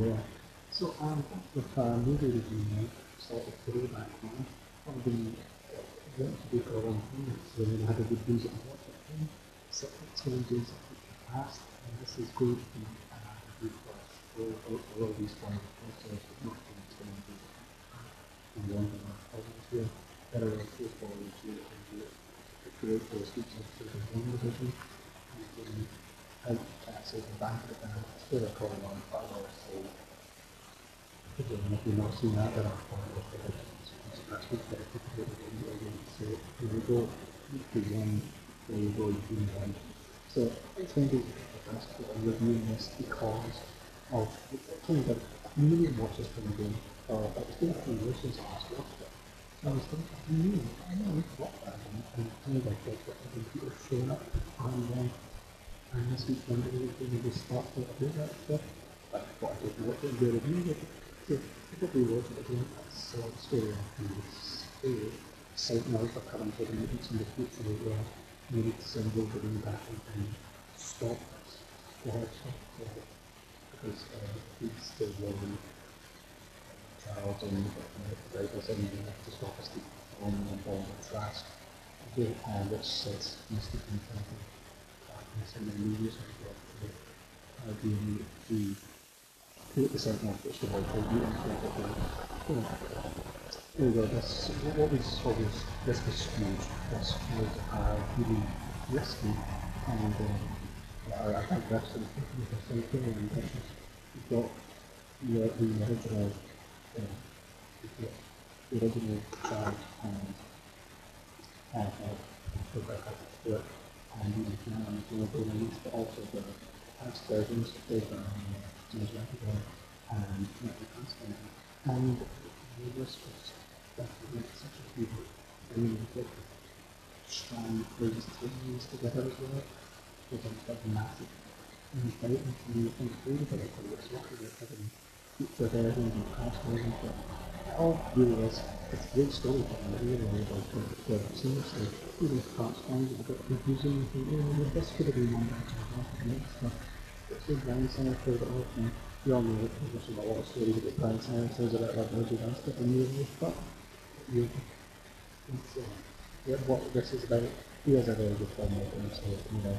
there. So I would needed to make sort of 3 by 1 of the to be prolonged so we have a good use of what I think. So it's going to be the past, and this is going to be good for us. All these points also not going to be and one of our problems here that are also following here and create those features to the one division. And so the back of that is still a column on parallel, so again, if you're not seeing that, there are parallel divisions. So that's what's very difficult to do again. So if you go to one, there you go, you do one. So it's going to be the best for reviewing this because of the thing that really watches from the game, but it's been a few years since I last watched it. So I was thinking, I know we've got that, and things like that, but the computer showed up on them. And this week one day we're going to just start to do that stuff. But what I didn't know what they were doing with it. So if we were to do that sort of story, I think it's a site now for coming to the meetings in the future where we need to send over the back and stop stop because he's still rolling trials and writers and we have to stop us to on and on the trash. Okay, and which says Mr. Kentucky. And then we use it to create the site map which is like how you interact with it. There we go, that's what we saw was this was huge. This was really risky and I think that's the same thing in the same you've got the original child and half-life and you can do a release, but also the past versions of data and the and the risk was that we made such a few really strong presentations together as well, which was like massive and very incredible because luckily it's having future versions and past versions, but it all really is. It's a great story, but I really enjoyed it. Seriously, even parts of it got confusing. You think, oh, this could have been one that I can stuff. It's a brand sanitizer that all thing. We all know that there's a lot of stories about brand sanitizers about like magic and stuff, and you know, but it's, yeah, what this is about. He has a very good film with him, so, you know.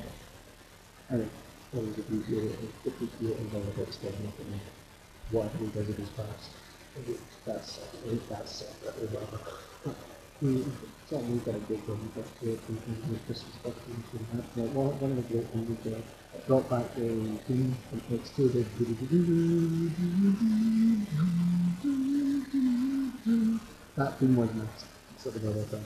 And it's always a beauty of the people and all of that stuff, and what he does in his past. That's it, that's it. We certainly got a good one, but we with this fucking thing. One of the great ones is brought back the thing, and it's still there. That thing was nice. It's sort of other thing.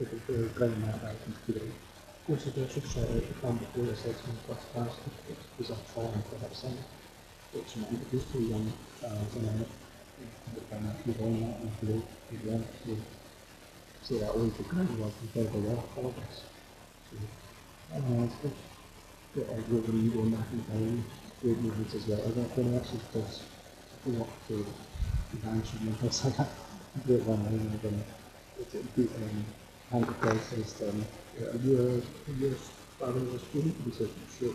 They were bringing that back into the day. Of course, the best shot out the film before the section plus past was on fire for that song, which meant it was too young for so that way the ground was compared to a lot of us. So, I don't know, it's good. But I go over you going back in time, great movements as well. I don't know if actually does a lot to the mansion and things like that. A great one, I don't know. It's a good handicraft system. You're a student research, sure,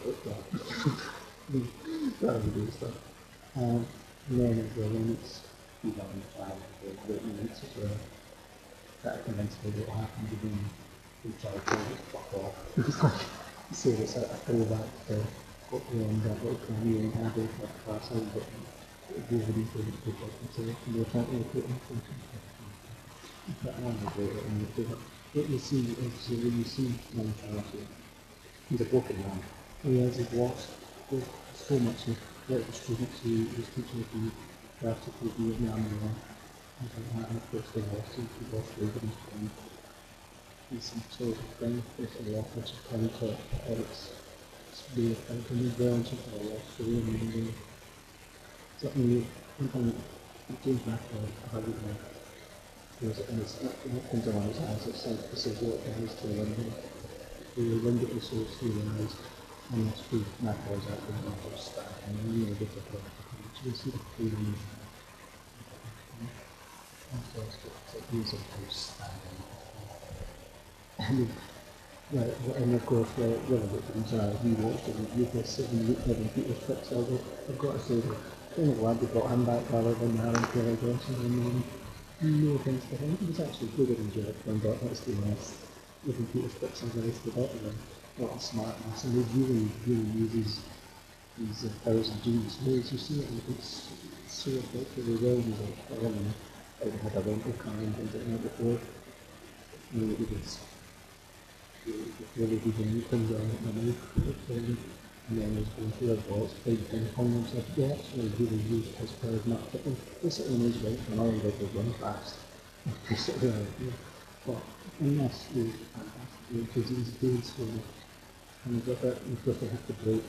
that would be stuff. And then as well, when it's on the file, the minutes as well. That eventually what happened to them, we tried to fuck off. It's like, so it's like a throwback to what we ended up with, and we only had it for the class, and it was really good to pick up and say, we were trying to look at information. But I don't know what they do. What you see is, so when you see mentality, he's a broken man. He has his lost so much of the students who was teaching the drastically with me on the one. And of course they lost him, he lost Raven's brain. He's some sort of thing, there's a lot which is trying to Eric's way of thinking as well, and something I lost away and then certainly something that came back to a good one. There's and it's not comes around his eyes, it's like this is what it is to London. We were wounded with souls through the eyes, and that's who Matt was out there and I was stuck and we were able to play. So we see the feeling. These are outstanding. And of course, one of the things we watched and reviewed this and looked at and Peter's tricks, although I've got to say that kind of glad they brought him back rather than Aaron Taylor Johnson. I mean, no offence to him, he was actually good at enjoying, but let's be honest, the computer flips his eyes to the bottom of him. What a smart ass, and he really, really uses these powers of genius ways. You see it, and it's so effectively well used. I don't know, I had a rental car and things like that before. Really good, it's really good when he comes out of my mouth. And then he's going through a box, big ping pong himself. He actually really used his powers not to implicitly in his right for another little run fast. Implicitly, yeah. But unless you fantastic because he's doing so and he's up it and he's going to have to break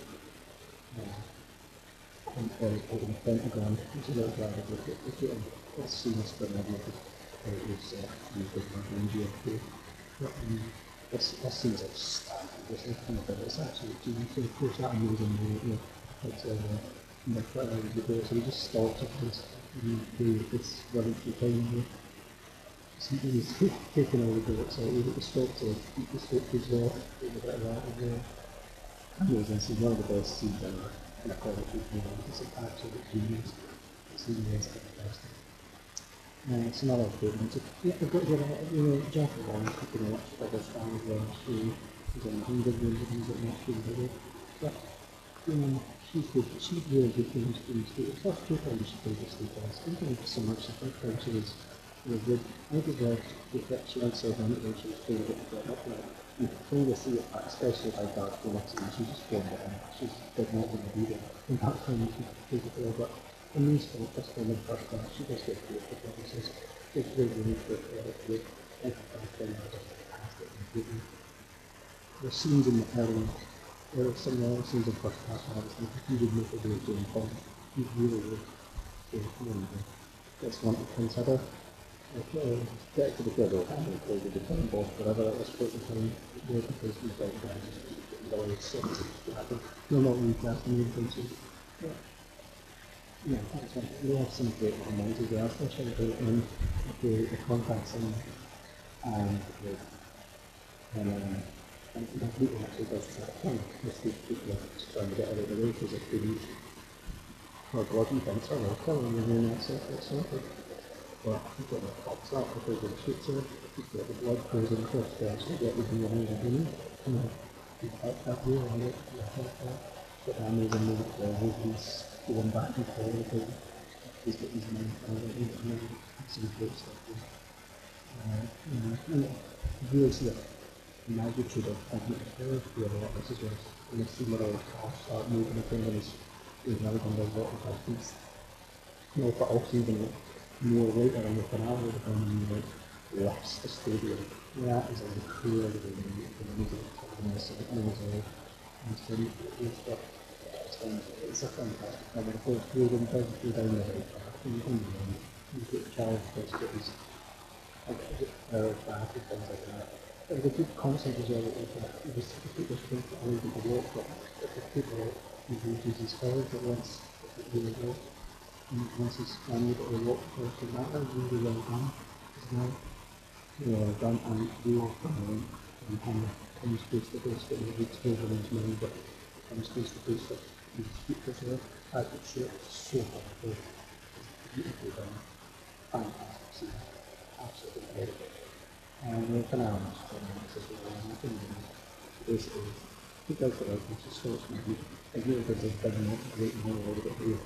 and open a pentagram, which is out rather good. If you let's see this for a moment how it was used in GFK. But this seems like standard, there's nothing about it, it's absolutely genius. So of course that amazing way it's quite out of the door, so he just stops at this and it's running through time here. He's taking all the bullets out, he's stopped to keep the scriptures there, doing a bit of that as well. This is one of the best scenes ever in a comic book movie. It's an absolute genius. It's really nice to be tested. It's another important one. Yeah, I've got to get out, you know, Jack and Warren could be much better standard than she. She's in 100 million things that make sure they do. But, you know, she's good. She's really good for these things too. It's not too hard she plays this thing fast. I don't think so much the first time she was. I think she went so down when she was playing a bit of up now. You can clearly see it, especially by Dark Galaxy, and she just filmed it in. She's did not want to be there. And that's how you can take it there, but in these films, this film in first class, she does get great performances. It's really unique for it. I think that film is fantastic and beautiful. There are scenes in the early, there are some other scenes in first class, obviously, if you would make a great film film, you really would. So, that's one to consider. Back to the devil, actually played with the time ball forever at this point in time, because we don't have to do the way so you're not really casting your intentions. But yeah, that's right. They have some great little ones as well, especially the contacts and the people actually does this at a time. It's these people just trying to get out of the way because if they need or bloody things or they'll kill them and then that's it, it's not good. But you've got the pops out because of the shoots in it, you've got the blood poison across the edge, you've got everything you need to do. You like that wheel on it, you like that. But I made a moment where he's going back and forth and he's got these men and some great stuff there. And you really see the magnitude of cognitive therapy a lot. This is where you see where all the cars start moving and things and he's never going to do a lot of things. No, but also even more later in the finale of the film, he like left the stadium. That is incredible. The music is amazing. It's a fantastic film. Of course, we're going to go down the road. You get challenged with these power and things like that. There's a good concept as well. It was the people's thing that we could walk from. The people who use these powers at once, really well. Once it's able to walk through to that, that was really well done as well. Really well done, and we all come in and comes face to face with the experience money, but it comes face to face with the speakers there. I could say it's so powerful. It's beautifully done. Fantastic scene. Absolutely incredible. And we're going to have much fun with this as well, and I think basically he does it like this, it's so smooth. I really think he's done a great moral that he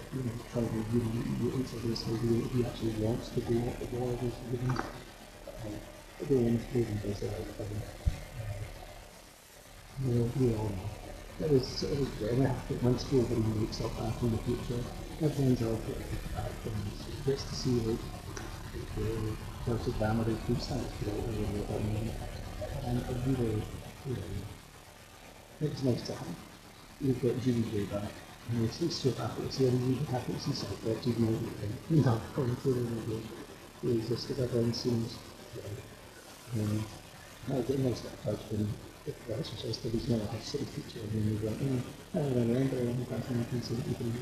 trying to really into this idea that he actually wants to do what the world is doing. But the only thing is that we all know. It was great. I have to once go over and wakes up back in the future. Everyone's all pretty good back from this. It's great to see like the Chelsea family keeps that great really about me. And I really, really it's nice to have. You've got Judy way back, and it's so happy to see her, and you happy to see something that you know everything. You know, probably through the movie. It existed, everyone seems right. I get nice that touch when the exorcist that he's never had some teacher, and then he's like, I remember when he got to 1973,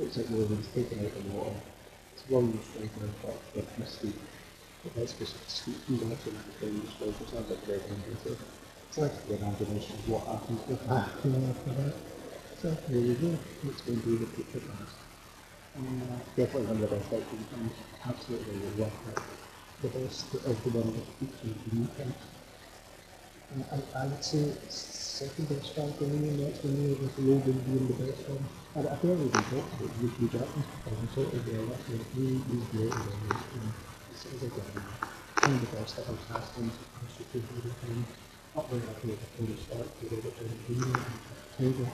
looks like the woman's taken out of the water. It's one of the things I've got, but mislead. But that's just sweet, even if you're not going to use it, it sounds like they're going to do it. It's like the imagination of what happens with that, you know, after that. So, here we go. It's going to be the picture past. Therefore, even the best I can absolutely work the best of the one that we can do. And I would say second best one for me, next for me, with low being the best one. And I feel really good that you can do that. I'm totally aware that you're really great at it. It's kind of the best that I was asking to constitute everything. Not very happy with the thing to start to get it to the table.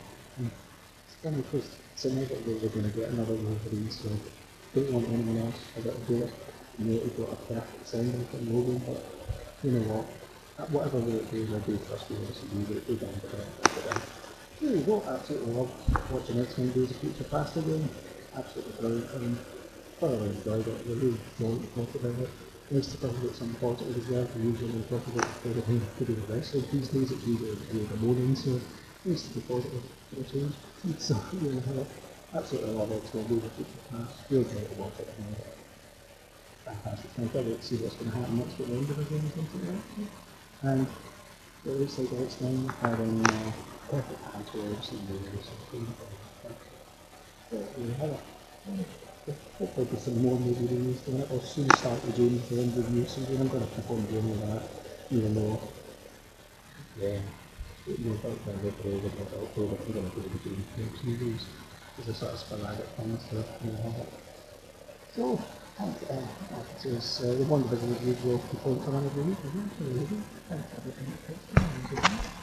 And of course, so now that we're going to get another Wolverine, so don't want anyone else to do it. You know, it got a perfect sound like a Logan, but you know what? At whatever way it goes, I do trust you guys to do it. We're done for that. Really, what absolutely love watching X-Men Days of Future Past again. Absolutely brilliant. Thoroughly enjoyed it. I really want to talk about it. Nice to talk about some positive as well. We usually talk about everything to do with wrestling. These days it's usually to do with the morning, so nice to be positive for a change. So, you know, absolutely love it. It's going to be the future past. Real great to watch it. And, fantastic. I'm excited to see what's going to happen next with the end of the game or something like that. And it looks like it's now having perfect hands for everything or something. We have it. Hopefully there's some more movie reviews doing it. I'll soon start the game for the end of the new season. I'm going to keep on doing with that, even though, yeah. It was out there with all the people that were going to do the series. It's a sort of sporadic thing, so you know. So, that is the one division as usual. People come on every week, isn't it?